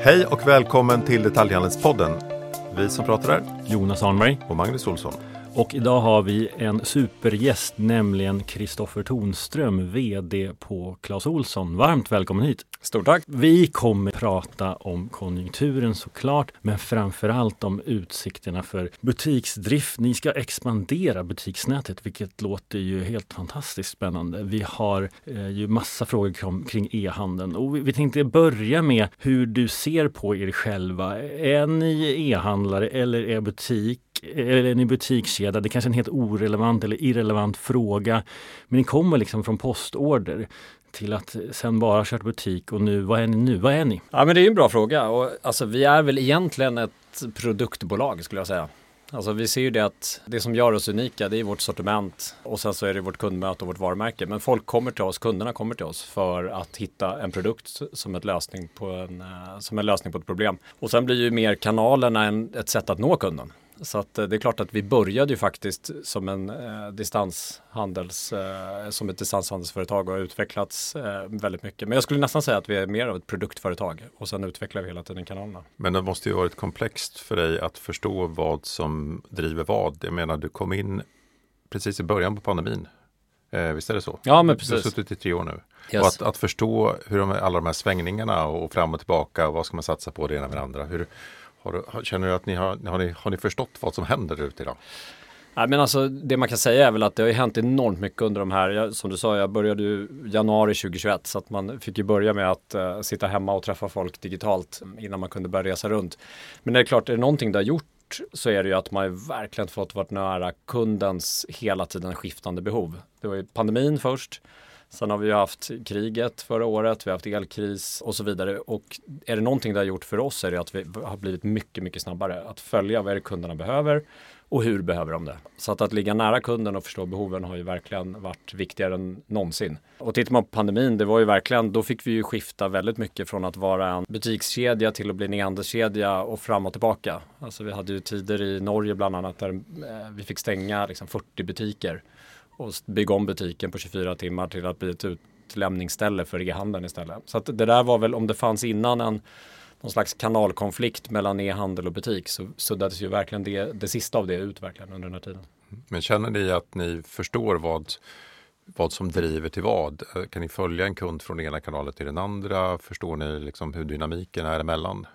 Hej och välkommen till Detaljhandelspodden. Vi som pratar här, Jonas Arnberg och Magnus Olsson. Och idag har vi en supergäst, nämligen Kristofer Tonström, vd på Clas Ohlson. Varmt välkommen hit. Stort tack. Vi kommer prata om konjunkturen såklart, men framförallt om utsikterna för butiksdrift. Ni ska expandera butiksnätet, vilket låter ju helt fantastiskt spännande. Vi har ju massa frågor kring e-handeln och vi tänkte börja med hur du ser på er själva. Är ni e-handlare eller är butik? Eller en butikskedja, det är kanske en helt orelevant eller irrelevant fråga, men ni kommer liksom från postorder till att sen bara kört butik och nu, vad är ni nu? Vad är ni? Ja, men det är ju en bra fråga och alltså, vi är väl egentligen ett produktbolag skulle jag säga. Alltså vi ser ju det att det som gör oss unika, det är vårt sortiment och sen så är det vårt kundmöte och vårt varumärke. Men folk kommer till oss, kunderna kommer till oss för att hitta en produkt som en lösning på ett problem. Och sen blir ju mer kanalerna ett sätt att nå kunden. Så att det är klart att vi började ju faktiskt som ett distanshandelsföretag och har utvecklats väldigt mycket. Men jag skulle nästan säga att vi är mer av ett produktföretag och sen utvecklar vi hela tiden kanalerna. Men det måste ju varit komplext för dig att förstå vad som driver vad. Jag menar, du kom in precis i början på pandemin. Visst är det så? Ja, men precis. Du har suttit i 3 år nu. Yes. Och att förstå hur alla de här svängningarna och fram och tillbaka och vad ska man satsa på det ena med det andra. Känner du att ni har förstått vad som händer ute idag? Ja, men alltså, det man kan säga är väl att det har ju hänt enormt mycket under de här, som du sa, jag började ju januari 2021 så att man fick ju börja med att sitta hemma och träffa folk digitalt innan man kunde börja resa runt. Men det är klart, är det någonting du har gjort så är det ju att man har verkligen fått vara nära kundens hela tiden skiftande behov. Det var ju pandemin först. Sen har vi ju haft kriget förra året, vi har haft elkris och så vidare. Och är det någonting det har gjort för oss är det att vi har blivit mycket, mycket snabbare att följa vad kunderna behöver och hur behöver de det. Så att ligga nära kunden och förstå behoven har ju verkligen varit viktigare än någonsin. Och tittar man på pandemin, det var ju verkligen, då fick vi ju skifta väldigt mycket från att vara en butikskedja till att bli en e-handelskedja och fram och tillbaka. Alltså vi hade ju tider i Norge bland annat där vi fick stänga 40 butiker. Och bygga om butiken på 24 timmar till att bli ett utlämningsställe för e-handeln istället. Så att det där var väl, om det fanns innan någon slags kanalkonflikt mellan e-handel och butik så suddades ju verkligen det sista av det ut verkligen under den här tiden. Men känner ni att ni förstår vad som driver till vad? Kan ni följa en kund från den ena kanalen till den andra? Förstår ni hur dynamiken är emellan?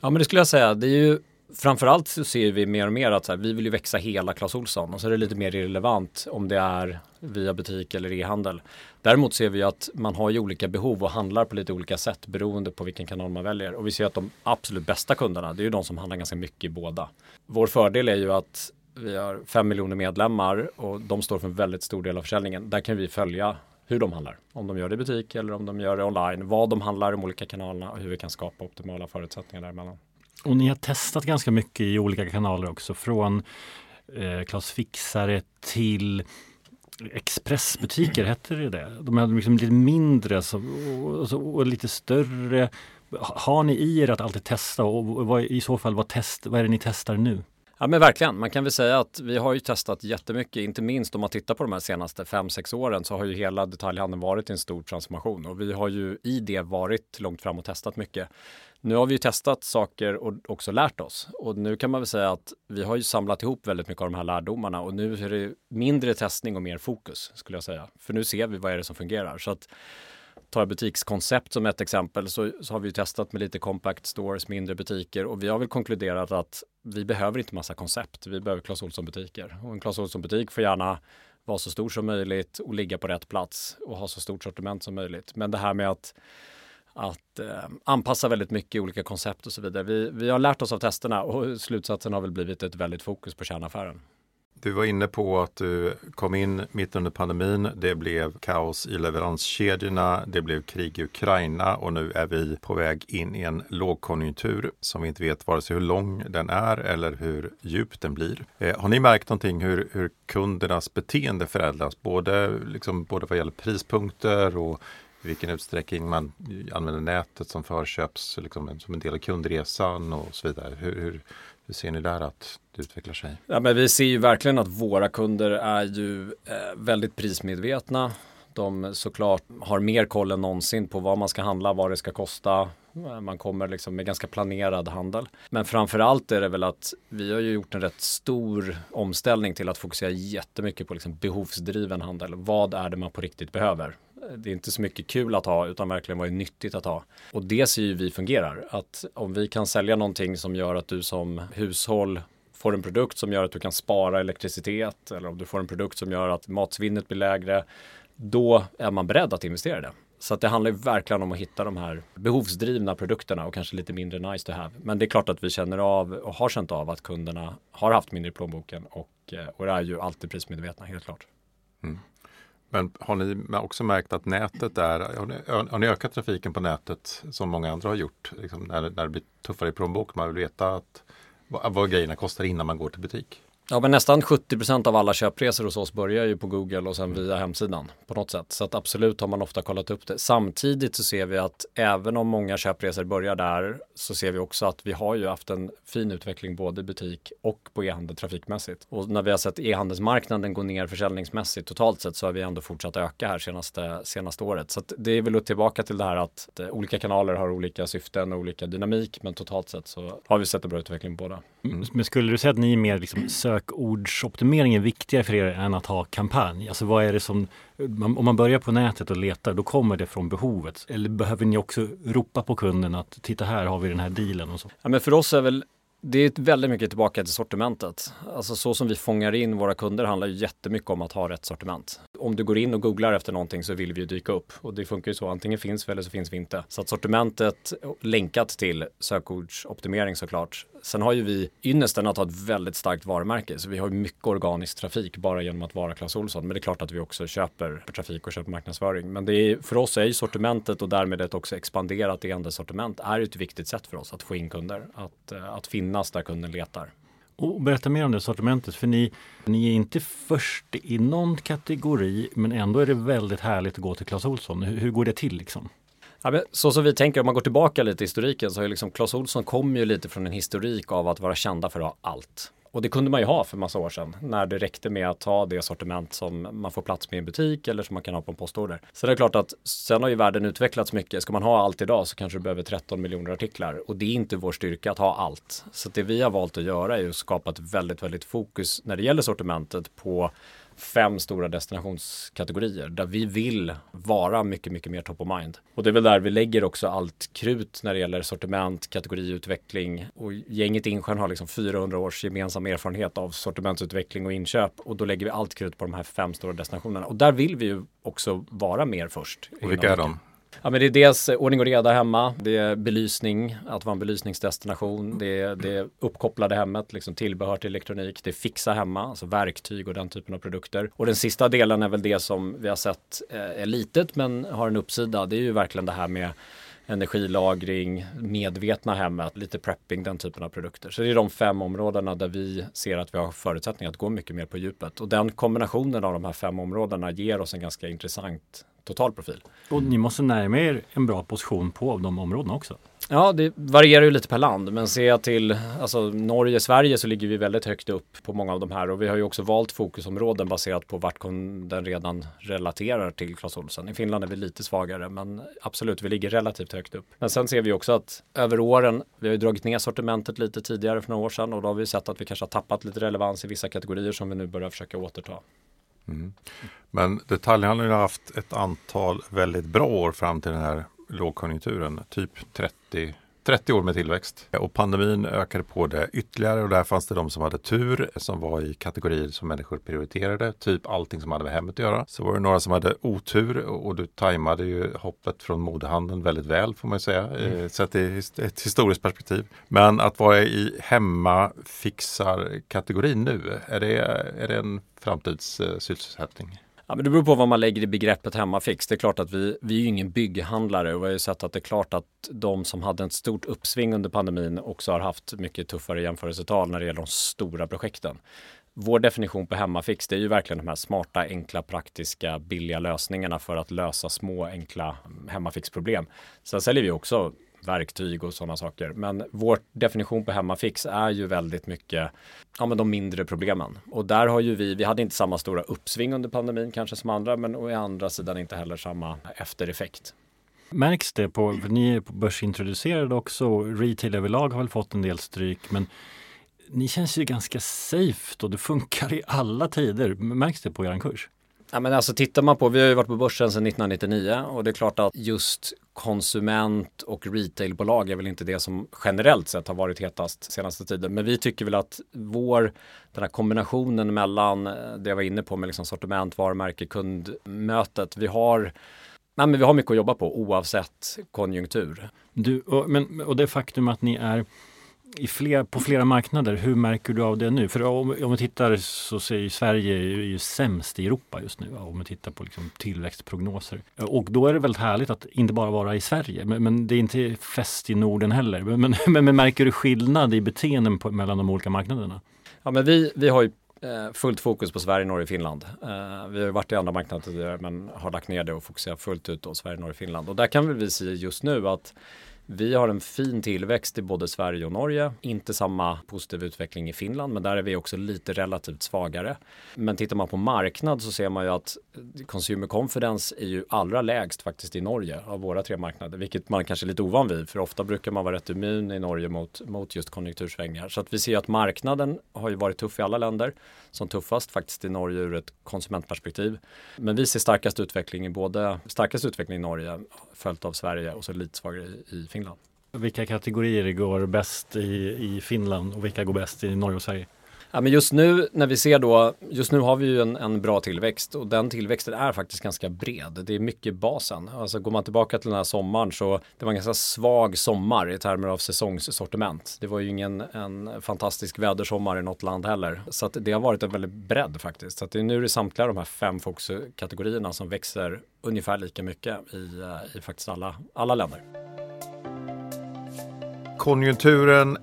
Ja, men det skulle jag säga. Det är ju... Framförallt så ser vi mer och mer att vi vill ju växa hela Clas Ohlson och så är det lite mer irrelevant om det är via butik eller e-handel. Däremot ser vi att man har ju olika behov och handlar på lite olika sätt beroende på vilken kanal man väljer. Och vi ser att de absolut bästa kunderna, det är ju de som handlar ganska mycket i båda. Vår fördel är ju att vi har 5 miljoner medlemmar och de står för en väldigt stor del av försäljningen. Där kan vi följa hur de handlar. Om de gör det i butik eller om de gör det online. Vad de handlar i de olika kanalerna och hur vi kan skapa optimala förutsättningar däremellan. Och ni har testat ganska mycket i olika kanaler också, från Clas Fixare till expressbutiker, heter det. De är lite mindre och lite större. Har ni i er att alltid testa och vad, i så fall vad är det ni testar nu? Ja, men verkligen. Man kan väl säga att vi har ju testat jättemycket, inte minst om man tittar på de här senaste 5-6 åren så har ju hela detaljhandeln varit en stor transformation och vi har ju i det varit långt fram och testat mycket. Nu har vi ju testat saker och också lärt oss och nu kan man väl säga att vi har ju samlat ihop väldigt mycket av de här lärdomarna och nu är det mindre testning och mer fokus skulle jag säga. För nu ser vi vad är det som fungerar så att tar butikskoncept som ett exempel så har vi ju testat med lite compact stores, mindre butiker och vi har väl konkluderat att vi behöver inte massa koncept. Vi behöver Clas Ohlson-butiker och en Clas Ohlson-butik får gärna vara så stor som möjligt och ligga på rätt plats och ha så stort sortiment som möjligt. Men det här med att anpassa väldigt mycket i olika koncept och så vidare. Vi har lärt oss av testerna och slutsatsen har väl blivit ett väldigt fokus på kärnaffären. Du var inne på att du kom in mitt under pandemin. Det blev kaos i leveranskedjorna, det blev krig i Ukraina och nu är vi på väg in i en lågkonjunktur som vi inte vet vare sig hur lång den är eller hur djup den blir. Har ni märkt någonting hur kundernas beteende förändras? Både vad gäller prispunkter och i vilken utsträckning man använder nätet som förköps som en del av kundresan och så vidare. Hur ser ni där att det utvecklar sig? Ja, men vi ser ju verkligen att våra kunder är ju väldigt prismedvetna. De såklart har mer koll än någonsin på vad man ska handla, vad det ska kosta Man kommer liksom med ganska planerad handel. Men framförallt är det väl att vi har ju gjort en rätt stor omställning till att fokusera jättemycket på liksom behovsdriven handel. Vad är det man på riktigt behöver? Det är inte så mycket kul att ha, utan verkligen vad är nyttigt att ha. Och det ser ju vi fungerar. Att om vi kan sälja någonting som gör att du som hushåll får en produkt som gör att du kan spara elektricitet, eller om du får en produkt som gör att matsvinnet blir lägre, då är man beredd att investera i det. Så att det handlar verkligen om att hitta de här behovsdrivna produkterna och kanske lite mindre nice to have. Men det är klart att vi känner av och har känt av att kunderna har haft mindre i plånboken och det är ju alltid prismedvetna, helt klart. Mm. Men har ni också märkt att nätet är, har ni ökat trafiken på nätet som många andra har gjort? Liksom när det blir tuffare i plånboken, man vill veta att, vad grejerna kostar innan man går till butik. Ja, men nästan 70% av alla köpresor hos oss börjar ju på Google och sen via hemsidan på något sätt. Så att absolut har man ofta kollat upp det. Samtidigt så ser vi att även om många köpresor börjar där, så ser vi också att vi har ju haft en fin utveckling både i butik och på e-handel trafikmässigt. Och när vi har sett e-handelsmarknaden gå ner försäljningsmässigt totalt sett, så har vi ändå fortsatt öka här senaste året. Så att det är väl tillbaka till det här att olika kanaler har olika syften och olika dynamik, men totalt sett så har vi sett en bra utveckling på båda. Mm. Men skulle du säga att ni är mer liksom sökordsoptimering är viktigare för er än att ha kampanj? Alltså vad är det som, om man börjar på nätet och letar, då kommer det från behovet. Eller behöver ni också ropa på kunden att titta här har vi den här dealen och så? Ja, men för oss är väl det är väldigt mycket tillbaka till sortimentet. Alltså så som vi fångar in våra kunder handlar ju jättemycket om att ha rätt sortiment. Om du går in och googlar efter någonting så vill vi ju dyka upp. Och det funkar ju så, antingen finns vi eller så finns vi inte. Så att sortimentet länkat till sökordsoptimering såklart. Sen har ju vi ynnesten att ha ett väldigt starkt varumärke. Så vi har ju mycket organisk trafik bara genom att vara Clas Ohlson. Men det är klart att vi också köper trafik och köper marknadsföring. Men det är, för oss är ju sortimentet och därmed ett också expanderat e-handelssortiment är ett viktigt sätt för oss att få in kunder. Att finnas där kunden letar. Och berätta mer om det sortimentet, för ni är inte först i någon kategori, men ändå är det väldigt härligt att gå till Clas Ohlson. Hur går det till liksom? Ja, men så som vi tänker, om man går tillbaka lite i historiken så är liksom Clas Ohlson kom ju lite från en historik av att vara kända för att ha allt. Och det kunde man ju ha för massa år sedan när det räckte med att ha det sortiment som man får plats med i en butik eller som man kan ha på en postorder. Så det är klart att sen har ju världen utvecklats mycket. Ska man ha allt idag så kanske du behöver 13 miljoner artiklar och det är inte vår styrka att ha allt. Så det vi har valt att göra är att skapa ett väldigt, väldigt fokus när det gäller sortimentet på 5 stora destinationskategorier där vi vill vara mycket, mycket mer top of mind. Och det är väl där vi lägger också allt krut när det gäller sortiment, kategoriutveckling. Och gänget Insjön har liksom 400 års gemensam erfarenhet av sortimentsutveckling och inköp. Och då lägger vi allt krut på de här 5 stora destinationerna. Och där vill vi ju också vara mer först. Och vilka är de? Ja, men det är dels ordning och reda hemma, det är belysning, att vara en belysningsdestination, det är uppkopplade hemmet, liksom tillbehör till elektronik, det är fixa hemma, alltså verktyg och den typen av produkter. Och den sista delen är väl det som vi har sett är litet men har en uppsida, det är ju verkligen det här med energilagring, medvetna hemmet, lite prepping, den typen av produkter. Så det är de 5 områdena där vi ser att vi har förutsättningar att gå mycket mer på djupet. Och den kombinationen av de här 5 områdena ger oss en ganska intressant totalprofil. Och ni måste närma er en bra position på de områdena också. Ja, det varierar ju lite per land, men ser jag till alltså, Norge och Sverige så ligger vi väldigt högt upp på många av de här och vi har ju också valt fokusområden baserat på vart kunden redan relaterar till Clas Ohlson. I Finland är vi lite svagare, men absolut, vi ligger relativt högt upp. Men sen ser vi också att över åren, vi har ju dragit ner sortimentet lite tidigare för några år sedan och då har vi sett att vi kanske har tappat lite relevans i vissa kategorier som vi nu börjar försöka återta. Mm. Men detaljhandeln har haft ett antal väldigt bra år fram till den här lågkonjunkturen, typ 30 år med tillväxt. Och pandemin ökade på det ytterligare och där fanns det de som hade tur som var i kategorier som människor prioriterade, typ allting som hade med hemmet att göra. Så var det några som hade otur och du tajmade ju hoppet från modehandeln väldigt väl får man ju säga, sett i ett historiskt perspektiv. Men att vara i hemmafixar-kategorin nu, är det en framtidssysselsättning? Ja, men det beror på vad man lägger i begreppet hemmafix. Det är klart att vi är ju ingen bygghandlare och vi har ju sett att det är klart att de som hade ett stort uppsving under pandemin också har haft mycket tuffare jämförelsetal när det gäller de stora projekten. Vår definition på hemmafix det är ju verkligen de här smarta, enkla, praktiska, billiga lösningarna för att lösa små, enkla hemmafixproblem. Sen säljer vi också verktyg och sådana saker. Men vår definition på hemmafix är ju väldigt mycket men de mindre problemen. Och där har ju vi hade inte samma stora uppsving under pandemin kanske som andra, men å andra sidan inte heller samma eftereffekt. Märks det på, för ni är börsintroducerade också och retail överlag har väl fått en del stryk, men ni känns ju ganska safe och det funkar i alla tider. Märks det på er kurs? Ja, men alltså tittar man på, vi har ju varit på börsen sedan 1999 och det är klart att just konsument och retailbolag är väl inte det som generellt sett har varit hetast senaste tiden. Men vi tycker väl att den här kombinationen mellan det jag var inne på med liksom sortiment, varumärke, kundmötet, vi har mycket att jobba på oavsett konjunktur. Och det faktum att ni är på flera marknader, hur märker du av det nu? För om vi tittar så ser ju Sverige är ju sämst i Europa just nu, om vi tittar på liksom tillväxtprognoser. Och då är det väldigt härligt att inte bara vara i Sverige, men det är inte fest i Norden heller. Men märker du skillnad i beteenden mellan de olika marknaderna? Ja, men vi har ju fullt fokus på Sverige, Norge och Finland. Vi har ju varit i andra marknader men har lagt ner det och fokuserar fullt ut på Sverige, Norge och Finland. Och där kan vi se just nu att vi har en fin tillväxt i både Sverige och Norge. Inte samma positiv utveckling i Finland, men där är vi också lite relativt svagare. Men tittar man på marknad så ser man ju att consumer confidence är ju allra lägst faktiskt i Norge av våra tre marknader. Vilket man kanske är lite ovan vid, för ofta brukar man vara rätt immun i Norge mot just konjunktursvängningar. Så att vi ser att marknaden har ju varit tuff i alla länder. Som tuffast faktiskt i Norge ur ett konsumentperspektiv. Men vi ser starkast utveckling i Norge, följt av Sverige och så lite svagare i Finland. Vilka kategorier går bäst i Finland och vilka går bäst i Norge och Sverige? Ja, men just nu har vi ju en bra tillväxt och den tillväxten är faktiskt ganska bred. Det är mycket basen. Alltså går man tillbaka till den här sommaren så det var en ganska svag sommar i termer av säsongssortiment. Det var ju ingen fantastisk vädersommar i något land heller. Så att det har varit en väldigt bredd faktiskt. Så att det är nu samtliga de här 5 fokuskategorierna som växer ungefär lika mycket i faktiskt alla länder. Konjunkturen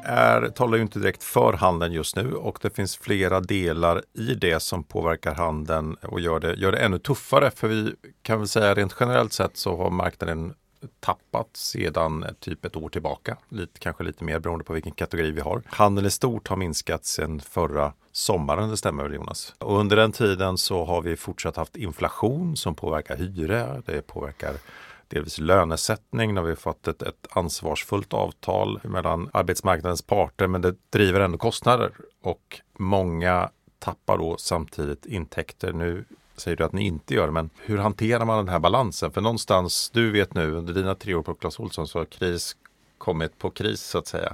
talar ju inte direkt för handeln just nu och det finns flera delar i det som påverkar handeln och gör det ännu tuffare, för vi kan väl säga rent generellt sett så har marknaden tappat sedan typ ett år tillbaka, kanske lite mer beroende på vilken kategori vi har. Handeln i stort har minskat sedan förra sommaren, det stämmer väl Jonas. Och under den tiden så har vi fortsatt haft inflation som påverkar hyra, det påverkar delvis lönesättning när vi har fått ett ansvarsfullt avtal mellan arbetsmarknadens parter, men det driver ändå kostnader och många tappar då samtidigt intäkter. Nu säger du att ni inte gör, men hur hanterar man den här balansen? För någonstans, du vet nu, under dina 3 år på Clas Ohlson så har kris kommit på kris så att säga.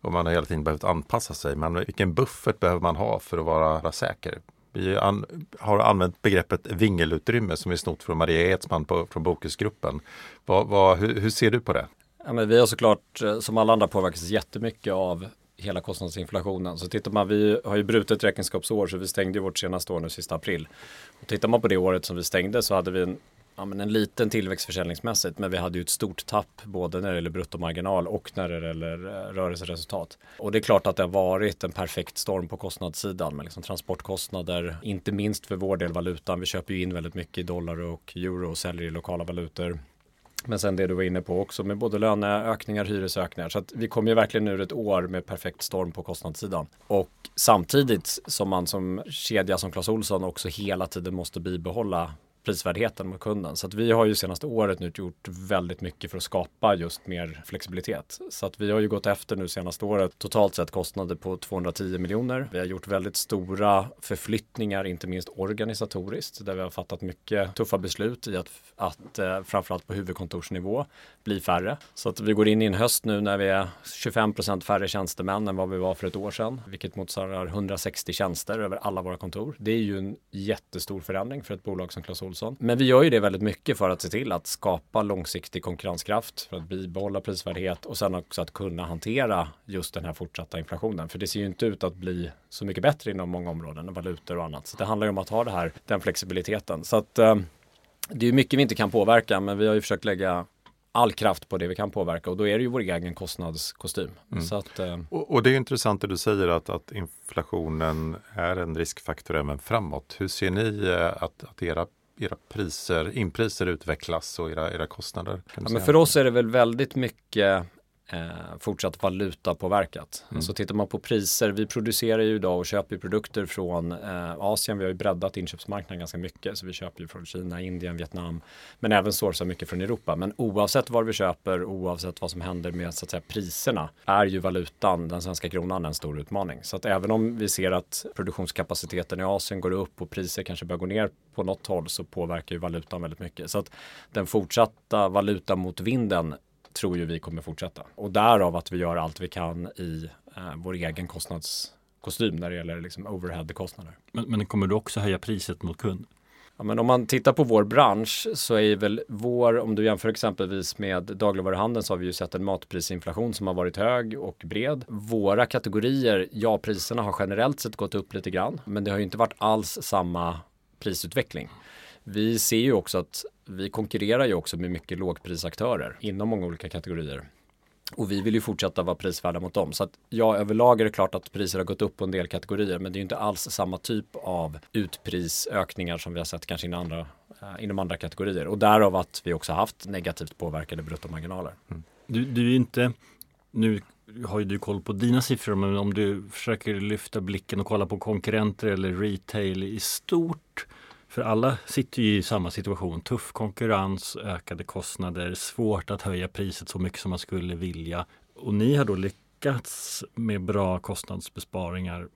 Och man har hela tiden behövt anpassa sig, men vilken buffert behöver man ha för att vara säker? Vi har använt begreppet vingelutrymme som vi snott från Maria Hetsman från Bokusgruppen. Hur ser du på det? Ja, men vi har såklart, som alla andra, påverkats jättemycket av hela kostnadsinflationen. Så tittar man, vi har ju brutit räkenskapsår så vi stängde vårt senaste år nu sista april. Och tittar man på det året som vi stängde så hade vi en liten tillväxt försäljningsmässigt, men vi hade ju ett stort tapp både när det gäller bruttomarginal och när det gäller rörelseresultat. Och det är klart att det har varit en perfekt storm på kostnadssidan med liksom transportkostnader, inte minst för vår del valutan. Vi köper ju in väldigt mycket i dollar och euro och säljer i lokala valutor. Men sen det du var inne på också med både löneökningar och hyresökningar. Så att vi kom ju verkligen ur ett år med perfekt storm på kostnadssidan. Och samtidigt som man som kedja som Clas Ohlson också hela tiden måste bibehålla prisvärdheten mot kunden. Så att vi har ju senaste året nu gjort väldigt mycket för att skapa just mer flexibilitet. Så att vi har ju gått efter nu senaste året totalt sett kostnader på 210 miljoner. Vi har gjort väldigt stora förflyttningar, inte minst organisatoriskt, där vi har fattat mycket tuffa beslut i att framförallt på huvudkontorsnivå bli färre. Så att vi går in i en höst nu när vi är 25% färre tjänstemän än vad vi var för ett år sedan, vilket motsvarar 160 tjänster över alla våra kontor. Det är ju en jättestor förändring för ett bolag som Clas Ohlson. Men vi gör ju det väldigt mycket för att se till att skapa långsiktig konkurrenskraft, för att bibehålla prisvärdhet och sen också att kunna hantera just den här fortsatta inflationen. För det ser ju inte ut att bli så mycket bättre inom många områden, valutor och annat. Så det handlar ju om att ha den flexibiliteten. Så att det är ju mycket vi inte kan påverka, men vi har ju försökt lägga all kraft på det vi kan påverka och då är det ju vår egen kostnadskostym. Mm. Så att, och det är intressant det du säger att inflationen är en riskfaktor även framåt. Hur ser ni att era inpriser utvecklas och era kostnader? Ja, men för oss är det väl väldigt mycket fortsatt valutapåverkat. Mm. Så tittar man på priser, vi producerar ju idag och köper produkter från Asien. Vi har ju breddat inköpsmarknaden ganska mycket, så vi köper ju från Kina, Indien, Vietnam, men även sourcar mycket från Europa. Men oavsett var vi köper, oavsett vad som händer med så att säga priserna, är ju valutan, den svenska kronan, en stor utmaning. Så att även om vi ser att produktionskapaciteten i Asien går upp och priser kanske börjar gå ner på något håll, så påverkar ju valutan väldigt mycket. Så att den fortsatta valutamotvinden tror ju vi kommer fortsätta. Och därav att vi gör allt vi kan i vår egen kostnadskostym när det gäller liksom overhead-kostnader. Men kommer du också höja priset mot kund? Ja, men om man tittar på vår bransch så är väl vår, om du jämför exempelvis med dagligvaruhandeln, så har vi ju sett en matprisinflation som har varit hög och bred. Våra kategorier, ja, priserna har generellt sett gått upp lite grann, men det har ju inte varit alls samma prisutveckling. Vi ser ju också att vi konkurrerar ju också med mycket lågprisaktörer inom många olika kategorier. Och vi vill ju fortsätta vara prisvärda mot dem. Så att ja, överlag är det klart att priser har gått upp på en del kategorier, men det är ju inte alls samma typ av utprisökningar som vi har sett kanske inom andra kategorier. Och därav att vi också haft negativt påverkade bruttomarginaler. Mm. Du är ju inte... Nu har ju du koll på dina siffror, men om du försöker lyfta blicken och kolla på konkurrenter eller retail i stort... För alla sitter ju i samma situation. Tuff konkurrens, ökade kostnader, svårt att höja priset så mycket som man skulle vilja. Och ni har då lyckats med bra kostnadsbesparingar.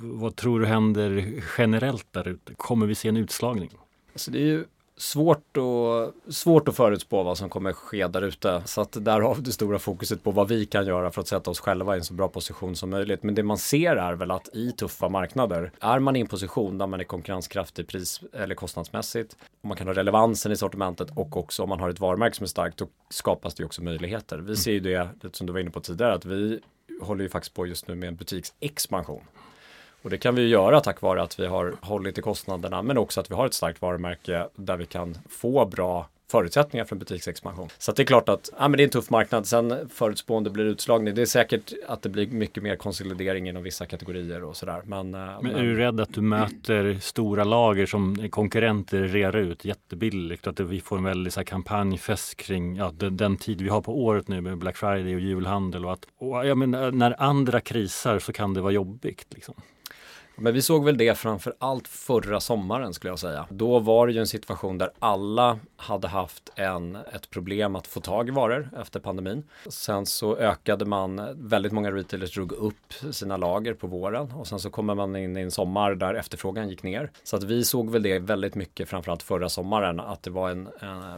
Vad tror du händer generellt där ute? Kommer vi se en utslagning? Alltså det är ju svårt att förutspå vad som kommer ske där ute. Så att där har vi det stora fokuset på vad vi kan göra för att sätta oss själva i en så bra position som möjligt. Men det man ser är väl att i tuffa marknader är man i en position där man är konkurrenskraftig pris eller kostnadsmässigt. Om man kan ha relevansen i sortimentet och också om man har ett varumärke som är starkt, då skapas det också möjligheter. Vi ser ju det, som du var inne på tidigare, att vi håller ju faktiskt på just nu med en butiksexpansion. Och det kan vi ju göra tack vare att vi har hållit i kostnaderna, men också att vi har ett starkt varumärke där vi kan få bra förutsättningar för en butiksexpansion. Så att det är klart att men det är en tuff marknad, sen förutspående blir utslagning. Det är säkert att det blir mycket mer konsolidering inom vissa kategorier och sådär. Men är du rädd att du möter stora lager som konkurrenter rear ut jättebilligt? Att vi får en väldigt så här kampanjfest kring den tid vi har på året nu med Black Friday och julhandel. När andra krisar så kan det vara jobbigt liksom. Men vi såg väl det framför allt förra sommaren skulle jag säga. Då var det ju en situation där alla hade haft ett problem att få tag i varor efter pandemin. Sen så ökade man, väldigt många retailers drog upp sina lager på våren. Och sen så kommer man in i en sommar där efterfrågan gick ner. Så att vi såg väl det väldigt mycket framförallt förra sommaren. Att det var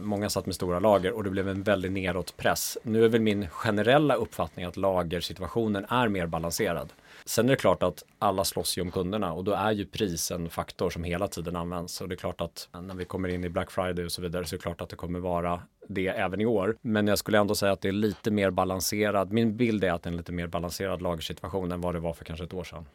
många satt med stora lager och det blev en väldigt nedåtpress. Nu är väl min generella uppfattning att lagersituationen är mer balanserad. Sen är det klart att alla slåss ju om kunderna och då är ju pris en faktor som hela tiden används. Och det är klart att när vi kommer in i Black Friday och så vidare så är det klart att det kommer vara det även i år. Men jag skulle ändå säga att det är lite mer balanserad. Min bild är att det är en lite mer balanserad lagersituation än vad det var för kanske ett år sedan.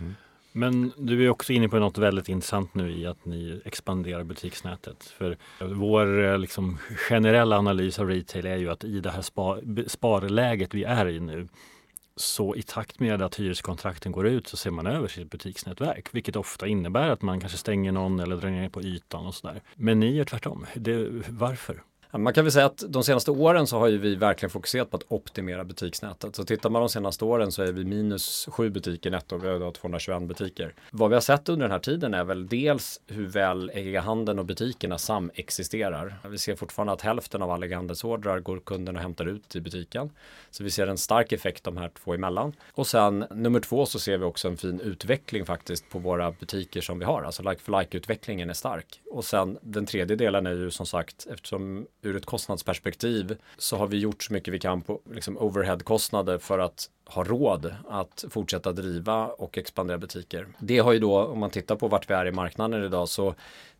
Mm. Men du är också inne på något väldigt intressant nu i att ni expanderar butiksnätet. För vår liksom generella analys av retail är ju att i det här sparläget vi är i nu, så i takt med att hyreskontrakten går ut så ser man över sitt butiksnätverk, vilket ofta innebär att man kanske stänger någon eller drar ner på ytan och sådär. Men ni gör tvärtom. Varför? Man kan väl säga att de senaste åren så har ju vi verkligen fokuserat på att optimera butiksnätet. Så tittar man de senaste åren så är vi -7 butiker netto, vi har 221 butiker. Vad vi har sett under den här tiden är väl dels hur väl e-handeln och butikerna samexisterar. Vi ser fortfarande att hälften av alla e-handelsordrar går kunderna och hämtar ut i butiken. Så vi ser en stark effekt de här två emellan. Och sen nummer 2 så ser vi också en fin utveckling faktiskt på våra butiker som vi har. Alltså like-for-like-utvecklingen är stark. Och sen den tredje delen är ju som sagt, eftersom ur ett kostnadsperspektiv så har vi gjort så mycket vi kan på liksom overhead-kostnader för att ha råd att fortsätta driva och expandera butiker. Det har ju då, om man tittar på vart vi är i marknaden idag, så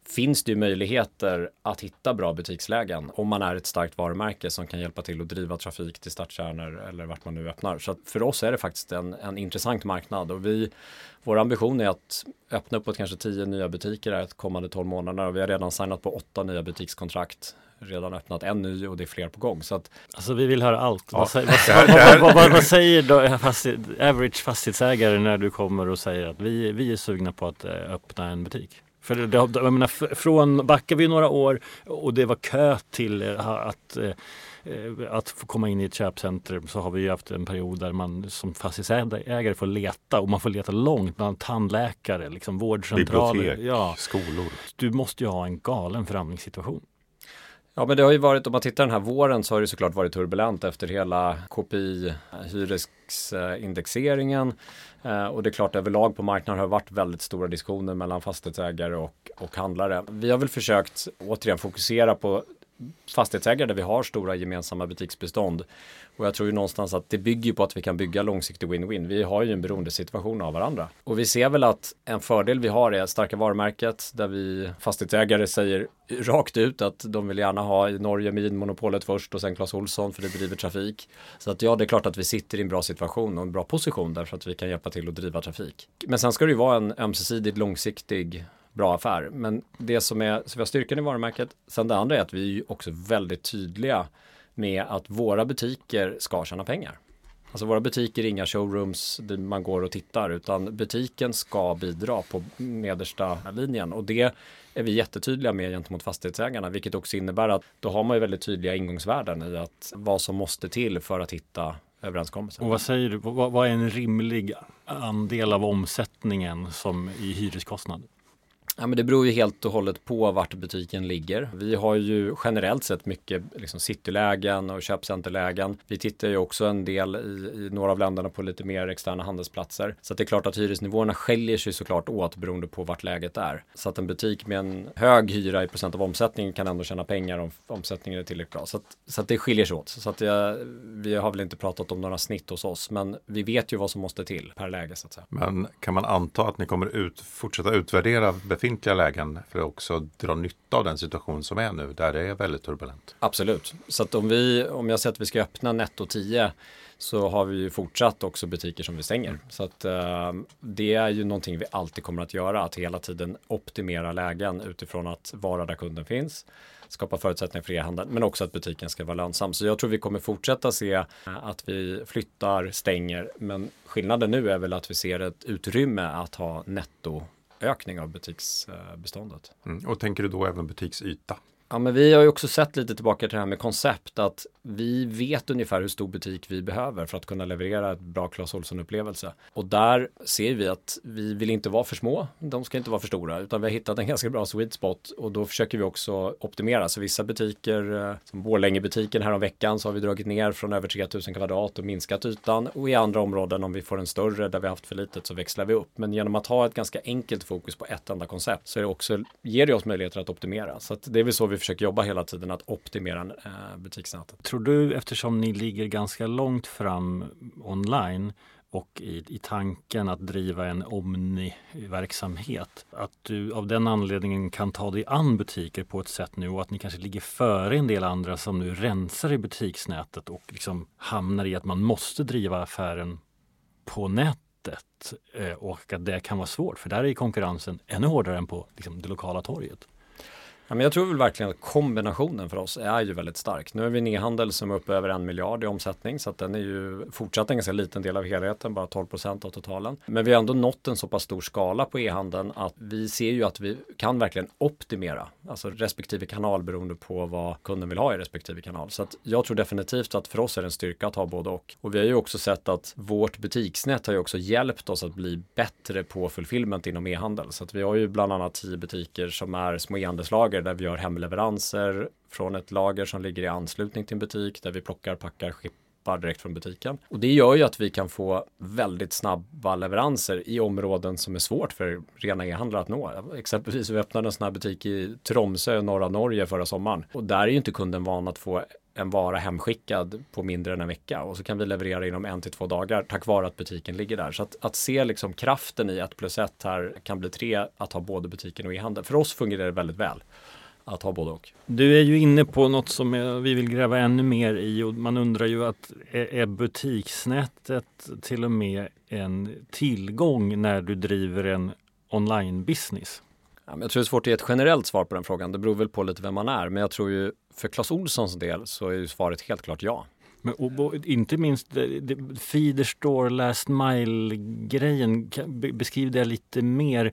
finns det ju möjligheter att hitta bra butikslägen om man är ett starkt varumärke som kan hjälpa till att driva trafik till stadskärnor eller vart man nu öppnar. Så för oss är det faktiskt en intressant marknad och vår ambition är att öppna uppåt kanske 10 nya butiker här kommande 12 månader och vi har redan signat på 8 nya butikskontrakt. Redan öppnat en ny och det är fler på gång. Så att, alltså vi vill höra allt. Ja. Vad säger då average fastighetsägare när du kommer och säger att vi är sugna på att öppna en butik? För jag menar, från backar vi några år och det var kö till att att få komma in i ett köpcentrum, så har vi ju haft en period där man som fastighetsägare får leta, och man får leta långt bland tandläkare, liksom vårdcentraler, bibliotek, skolor. Du måste ju ha en galen förhandlingssituation. Ja, men det har ju varit, om man tittar den här våren så har det såklart varit turbulent efter hela KPI-hyresindexeringen. Och det är klart, överlag på marknaden har varit väldigt stora diskussioner mellan fastighetsägare och handlare. Vi har väl försökt återigen fokusera på fastighetsägare där vi har stora gemensamma butiksbestånd. Och jag tror ju någonstans att det bygger på att vi kan bygga långsiktig win-win. Vi har ju en beroendesituation av varandra. Och vi ser väl att en fördel vi har är starka varumärket, där vi fastighetsägare säger rakt ut att de vill gärna ha i Norge Minimonopolet först och sen Clas Ohlson, för det driver trafik. Så att ja, det är klart att vi sitter i en bra situation och en bra position därför att vi kan hjälpa till att driva trafik. Men sen ska det ju vara en ömsesidigt långsiktig bra affär. Men det som är, så vi har styrkan i varumärket. Sen det andra är att vi är ju också väldigt tydliga med att våra butiker ska tjäna pengar. Alltså våra butiker är inga showrooms där man går och tittar, utan butiken ska bidra på nedersta linjen. Och det är vi jättetydliga med gentemot fastighetsägarna, vilket också innebär att då har man ju väldigt tydliga ingångsvärden i att vad som måste till för att hitta överenskommelsen. Och vad säger du, vad är en rimlig andel av omsättningen som i hyreskostnad? Ja, men det beror ju helt och hållet på vart butiken ligger. Vi har ju generellt sett mycket liksom citylägen och köpcenterlägen. Vi tittar ju också en del i några av länderna på lite mer externa handelsplatser. Så att det är klart att hyresnivåerna skiljer sig såklart åt beroende på vart läget är. Så att en butik med en hög hyra i procent av omsättningen kan ändå tjäna pengar om omsättningen är tillräckligt bra. Så att det skiljer sig åt. Så att vi har väl inte pratat om några snitt hos oss, men vi vet ju vad som måste till per läge så att säga. Men kan man anta att ni kommer fortsätta utvärdera befintliga lägen för att också dra nytta av den situation som är nu där det är väldigt turbulent? Absolut. Så att om jag säger att vi ska öppna netto 10, så har vi ju fortsatt också butiker som vi stänger. Så att det är ju någonting vi alltid kommer att göra, att hela tiden optimera lägen utifrån att vara där kunden finns, skapa förutsättningar för e-handel, men också att butiken ska vara lönsam. Så jag tror vi kommer fortsätta se att vi flyttar, stänger, men skillnaden nu är väl att vi ser ett utrymme att ha netto ökning av butiksbeståndet. Och tänker du då även butiksyta? Ja, men vi har ju också sett lite tillbaka till det här med koncept, att vi vet ungefär hur stor butik vi behöver för att kunna leverera ett bra Clas Ohlson-upplevelse. Och där ser vi att vi vill inte vara för små, de ska inte vara för stora, utan vi har hittat en ganska bra sweet spot, och då försöker vi också optimera. Så vissa butiker, som Borlängebutiken här om veckan, så har vi dragit ner från över 3000 kvadrat och minskat ytan. Och i andra områden, om vi får en större där vi haft för litet, så växlar vi upp. Men genom att ha ett ganska enkelt fokus på ett enda koncept så är det också, ger det oss möjligheter att optimera. Så att det är väl så vi försöker jobba hela tiden, att optimera butiksnätet. Tror du, eftersom ni ligger ganska långt fram online och i tanken att driva en omni-verksamhet, att du av den anledningen kan ta dig an butiker på ett sätt nu, och att ni kanske ligger före en del andra som nu rensar i butiksnätet och liksom hamnar i att man måste driva affären på nätet, och att det kan vara svårt, för där är konkurrensen ännu hårdare än på liksom det lokala torget? Ja, men jag tror väl verkligen att kombinationen för oss är ju väldigt stark. Nu är vi en e-handel som är uppe över 1 miljard i omsättning, så att den är ju fortsatt en ganska liten del av helheten, bara 12% av totalen. Men vi har ändå nått en så pass stor skala på e-handeln att vi ser ju att vi kan verkligen optimera, alltså respektive kanal beroende på vad kunden vill ha i respektive kanal. Så att jag tror definitivt att för oss är det en styrka att ha både och. Och vi har ju också sett att vårt butiksnät har ju också hjälpt oss att bli bättre på fulfillment inom e-handel. Så att vi har ju bland annat 10 butiker som är små e-handelslager, där vi gör hemleveranser från ett lager som ligger i anslutning till en butik, där vi plockar, packar, skippar direkt från butiken. Och det gör ju att vi kan få väldigt snabba leveranser i områden som är svårt för rena e-handlare att nå. Exempelvis vi öppnade en sån här butik i Tromsö, norra Norge, förra sommaren. Och där är ju inte kunden van att få en vara hemskickad på mindre än en vecka, och så kan vi leverera inom 1 till 2 dagar tack vare att butiken ligger där. Så att se liksom kraften i 1+1 här kan bli 3, att ha både butiken och e-handel. För oss fungerar det väldigt väl att ha både och. Du är ju inne på något som vi vill gräva ännu mer i, och man undrar ju att är butiksnätet till och med en tillgång när du driver en online-business? Ja, men jag tror det är svårt att ge ett generellt svar på den frågan. Det beror väl på lite vem man är. Men jag tror ju för Clas Ohlsons del så är ju svaret helt klart ja. Men, och inte minst feeder store last mile-grejen, beskriv det lite mer.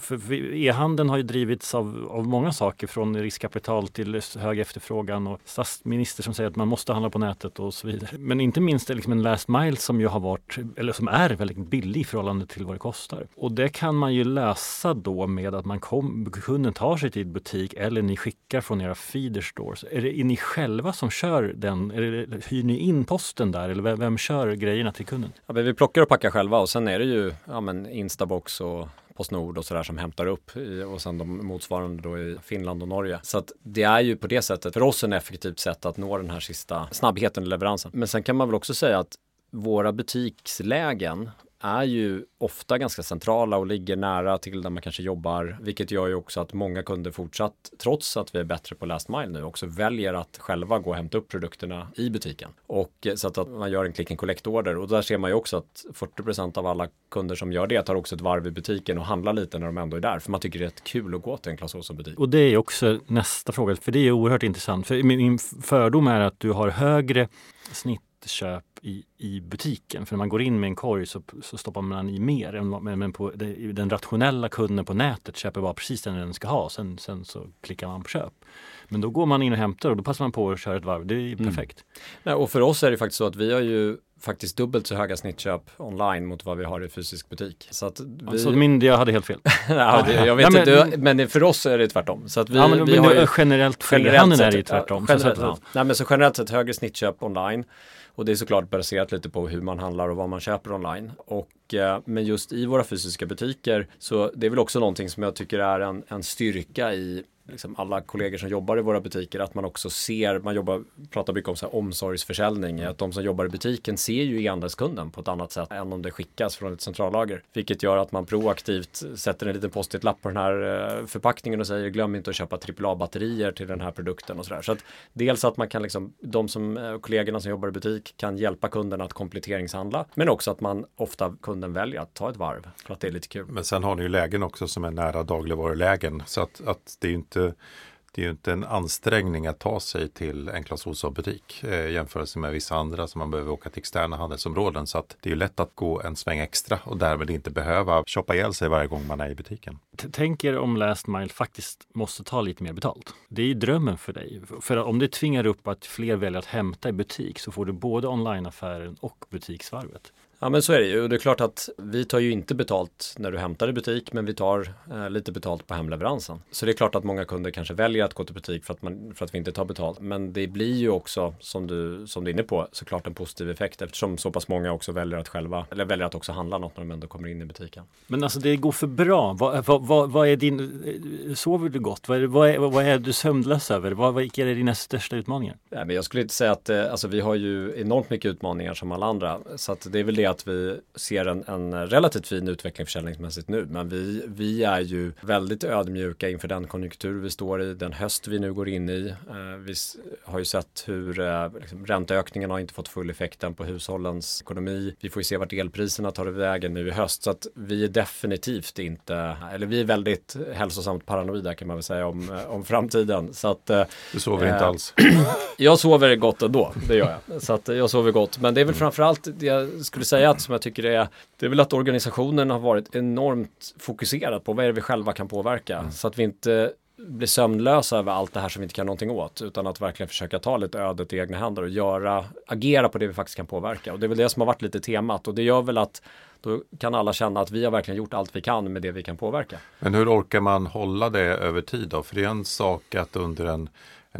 För e-handeln har ju drivits av många saker, från riskkapital till hög efterfrågan och statsminister som säger att man måste handla på nätet och så vidare. Men inte minst liksom en last mile som ju har varit, eller som är väldigt billig i förhållande till vad det kostar. Och det kan man ju lösa då med att kunden tar sig till butik eller ni skickar från era feeder stores. Är ni själva som kör den? Hyr ni in posten där? Eller vem kör grejerna till kunden? Ja, vi plockar och packar själva och sen är det ju Instabox och Postnord och sådär som hämtar upp och sen de motsvarande då i Finland och Norge. Så att det är ju på det sättet för oss en effektivt sätt att nå den här sista snabbheten i leveransen. Men sen kan man väl också säga att våra butikslägen är ju ofta ganska centrala och ligger nära till där man kanske jobbar, vilket gör ju också att många kunder fortsatt, trots att vi är bättre på last mile nu, också väljer att själva gå och hämta upp produkterna i butiken. Och så att man gör en click and collect order, och där ser man ju också att 40% av alla kunder som gör det tar också ett varv i butiken och handlar lite när de ändå är där, för man tycker det är rätt kul att gå till en Clas Ohlson-butik. Och det är också nästa fråga, för det är oerhört intressant. För min fördom är att du har högre snittköp i butiken. För när man går in med en korg så stoppar man i mer. Men på den rationella kunden på nätet köper bara precis den ska ha. Sen så klickar man på köp. Men då går man in och hämtar och då passar man på att köra ett varv. Det är perfekt. Nej, och för oss är det faktiskt så att vi har ju faktiskt dubbelt så höga snittköp online mot vad vi har i fysisk butik. Så att jag hade helt fel. Men för oss är det tvärtom. Så att vi har ju generellt sett är det tvärtom. Men så generellt sett högre snittköp online. Och det är såklart baserat lite på hur man handlar och vad man köper online. Men just i våra fysiska butiker, så det är väl också någonting som jag tycker är en styrka i liksom alla kollegor som jobbar i våra butiker, att man också ser, pratar mycket om så här omsorgsförsäljning, att de som jobbar i butiken ser ju e-handelskunden på ett annat sätt än om det skickas från ett centrallager, vilket gör att man proaktivt sätter en liten post-it-lapp på den här förpackningen och säger glöm inte att köpa AAA-batterier till den här produkten och sådär. Så att dels att man kan liksom, kollegorna som jobbar i butik kan hjälpa kunderna att kompletteringshandla, men också att man ofta kunden väljer att ta ett varv för att det är lite kul. Men sen har ni ju lägen också som är nära dagligvarulägen, så att det är inte det är ju inte en ansträngning att ta sig till en Clas Ohlson-butik jämfört med vissa andra som man behöver åka till externa handelsområden. Så att det är ju lätt att gå en sväng extra och därmed inte behöva shoppa ihjäl sig varje gång man är i butiken. Tänk er om last mile faktiskt måste ta lite mer betalt. Det är ju drömmen för dig. För om det tvingar upp att fler väljer att hämta i butik, så får du både onlineaffären och butiksvarvet. Ja, men så är det ju. Och det är klart att vi tar ju inte betalt när du hämtar i butik, men vi tar lite betalt på hemleveransen. Så det är klart att många kunder kanske väljer att gå till butik för att vi inte tar betalt. Men det blir ju också, som du är inne på, såklart en positiv effekt, eftersom så pass många också väljer att också handla något när de ändå kommer in i butiken. Men alltså det går för bra. Vad är din... Sover du gott? Vad är du sömnlös över? Vad är dina största utmaningar? Ja, men jag skulle inte säga att vi har ju enormt mycket utmaningar som alla andra. Så att det är väl det att vi ser en relativt fin utveckling försäljningsmässigt nu, men vi är ju väldigt ödmjuka inför den konjunktur vi står i, den höst vi nu går in i. Vi har ju sett hur ränteökningen har inte fått full effekten på hushållens ekonomi. Vi får ju se vart elpriserna tar vägen nu i höst, så att vi är definitivt inte, eller vi är väldigt hälsosamt paranoida kan man väl säga om framtiden. Så att, du sover inte alls? Jag sover gott ändå, det gör jag. Så att jag sover gott, men det är väl framförallt det jag skulle säga att som jag tycker det är väl att organisationen har varit enormt fokuserad på vad är det vi själva kan påverka, så att vi inte blir sömnlösa över allt det här som vi inte kan någonting åt, utan att verkligen försöka ta lite ödet i egna händer och agera på det vi faktiskt kan påverka. Och det är väl det som har varit lite temat, och det gör väl att då kan alla känna att vi har verkligen gjort allt vi kan med det vi kan påverka. Men hur orkar man hålla det över tid då? För det är en sak att under en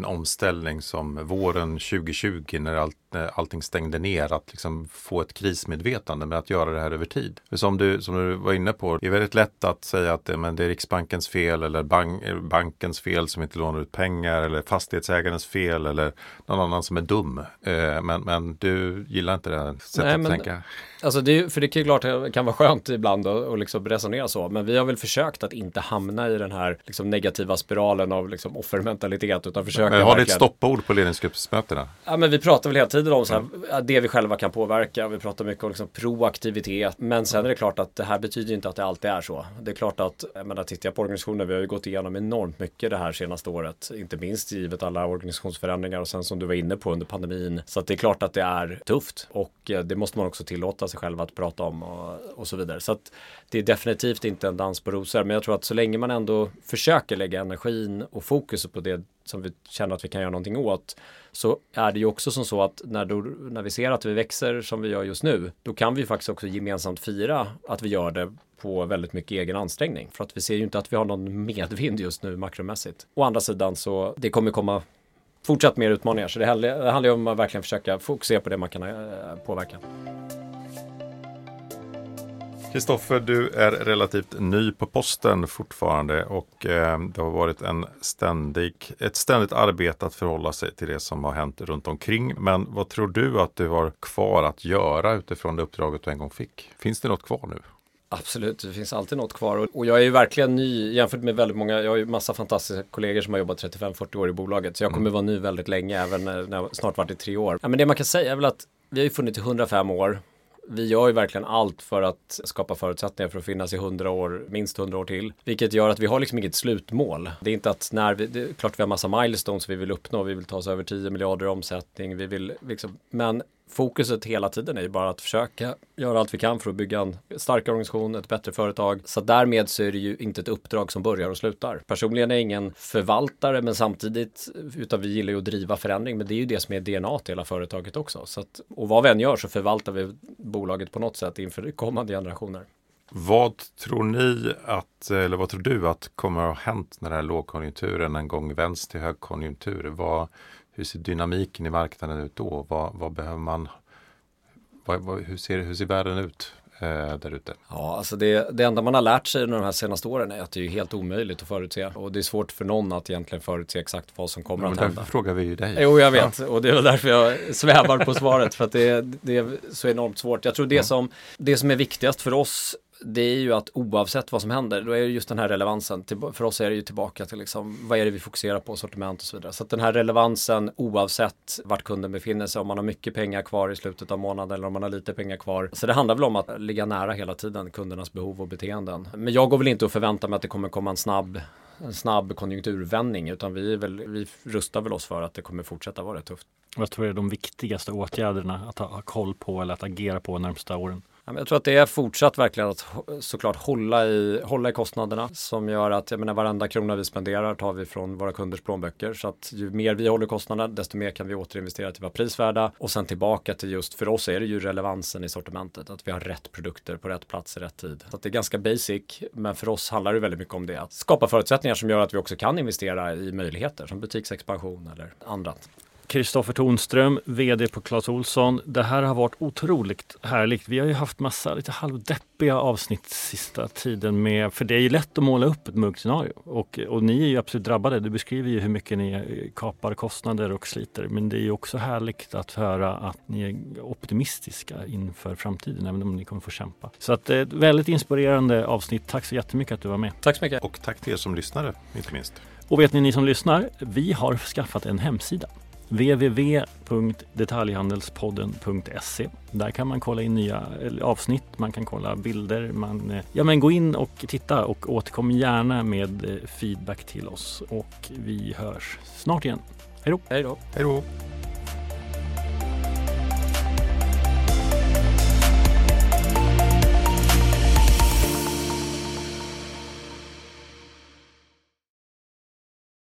omställning som våren 2020 när allting stängde ner, att liksom få ett krismedvetande, men att göra det här över tid. För som du var inne på, det är väldigt lätt att säga att men det är Riksbankens fel eller bankens fel som inte lånar ut pengar, eller fastighetsägarens fel eller någon annan som är dum. Men du gillar inte det här sättet att tänka. Alltså för det är klart det kan vara skönt ibland att liksom resonera så, men vi har väl försökt att inte hamna i den här liksom negativa spiralen av liksom offermentalitet, utan försökt försöker. Men har ni ett stoppord på ledningsgruppsmötena? Ja, men vi pratar väl hela tiden om så här, det vi själva kan påverka. Vi pratar mycket om liksom proaktivitet. Men sen är det klart att det här betyder inte att det alltid är så. Det är klart att, jag menar, tittar jag på organisationer, vi har ju gått igenom enormt mycket det här senaste året. Inte minst givet alla organisationsförändringar och sen som du var inne på under pandemin. Så att det är klart att det är tufft. Och det måste man också tillåta sig själv att prata om och så vidare. Så att det är definitivt inte en dans på rosor. Men jag tror att så länge man ändå försöker lägga energin och fokus på det som vi känner att vi kan göra någonting åt, så är det ju också som så att när vi ser att vi växer som vi gör just nu, då kan vi faktiskt också gemensamt fira att vi gör det på väldigt mycket egen ansträngning. För att vi ser ju inte att vi har någon medvind just nu makromässigt. Å andra sidan så det kommer komma fortsatt mer utmaningar. Så det handlar ju om att verkligen försöka fokusera på det man kan påverka. Kristofer, du är relativt ny på posten fortfarande och det har varit ett ständigt arbete att förhålla sig till det som har hänt runt omkring. Men vad tror du att du har kvar att göra utifrån det uppdraget du en gång fick? Finns det något kvar nu? Absolut, det finns alltid något kvar och jag är ju verkligen ny jämfört med väldigt många, jag har ju massa fantastiska kollegor som har jobbat 35-40 år i bolaget, så jag kommer vara ny väldigt länge, även när jag snart varit i 3 år. Ja, men det man kan säga är väl att vi har ju funnits i 105 år. Vi gör ju verkligen allt för att skapa förutsättningar för att finnas i 100 år, minst 100 år till. Vilket gör att vi har liksom inget slutmål. Det är inte att det är klart vi har massa milestones vi vill uppnå. Vi vill ta oss över 10 miljarder i omsättning. Vi vill liksom, men fokuset hela tiden är ju bara att försöka göra allt vi kan för att bygga en starkare organisation, ett bättre företag. Så därmed så är det ju inte ett uppdrag som börjar och slutar. Personligen är jag ingen förvaltare, men samtidigt, utan vi gillar ju att driva förändring, men det är ju det som är DNA till hela företaget också. Så att, och vad vi än gör så förvaltar vi bolaget på något sätt inför kommande generationer. Vad tror du att kommer att ha hänt när den här lågkonjunkturen en gång vänds till högkonjunktur? Hur ser dynamiken i marknaden ut då? Vad behöver man? Hur ser världen ut där ute? Ja, alltså det enda man har lärt sig under de här senaste åren är att det är helt omöjligt att förutse. Och det är svårt för någon att egentligen förutse exakt vad som kommer att hända. Därför frågar vi ju dig. Jo, jag vet. Ja. Och det är väl därför jag svävar på svaret. För att det är så enormt svårt. Jag tror det som är viktigast för oss, det är ju att oavsett vad som händer, då är det just den här relevansen. För oss är det ju tillbaka till liksom, vad är det vi fokuserar på, sortiment och så vidare. Så att den här relevansen, oavsett vart kunden befinner sig, om man har mycket pengar kvar i slutet av månaden eller om man har lite pengar kvar. Så det handlar väl om att ligga nära hela tiden kundernas behov och beteenden. Men jag går väl inte att förvänta mig att det kommer komma en snabb konjunkturvändning, utan vi rustar väl oss för att det kommer fortsätta vara tufft. Vad tror du är de viktigaste åtgärderna att ha koll på eller att agera på de närmsta åren? Jag tror att det är fortsatt verkligen att såklart hålla i kostnaderna, som gör att varenda krona vi spenderar tar vi från våra kunders plånböcker. Så att ju mer vi håller kostnaderna, desto mer kan vi återinvestera till våra prisvärda. Och sen tillbaka till just, för oss är det ju relevansen i sortimentet. Att vi har rätt produkter på rätt plats i rätt tid. Så att det är ganska basic, men för oss handlar det väldigt mycket om det. Att skapa förutsättningar som gör att vi också kan investera i möjligheter som butiksexpansion eller annat. Kristofer Tonström, vd på Clas Ohlson. Det här har varit otroligt härligt. Vi har ju haft massa lite halvdeppiga avsnitt sista tiden för det är ju lätt att måla upp ett mörkt scenario. Och ni är ju absolut drabbade. Du beskriver ju hur mycket ni kapar kostnader och sliter. Men det är ju också härligt att höra att ni är optimistiska inför framtiden, även om ni kommer få kämpa. Så att det är ett väldigt inspirerande avsnitt. Tack så jättemycket att du var med. Tack så mycket. Och tack till er som lyssnade, inte minst. Och vet ni som lyssnar, vi har skaffat en hemsida. www.detaljhandelspodden.se. Där kan man kolla in nya avsnitt, man kan kolla bilder, gå in och titta och återkom gärna med feedback till oss och vi hörs snart igen. Hej då! Hej då! Hej då!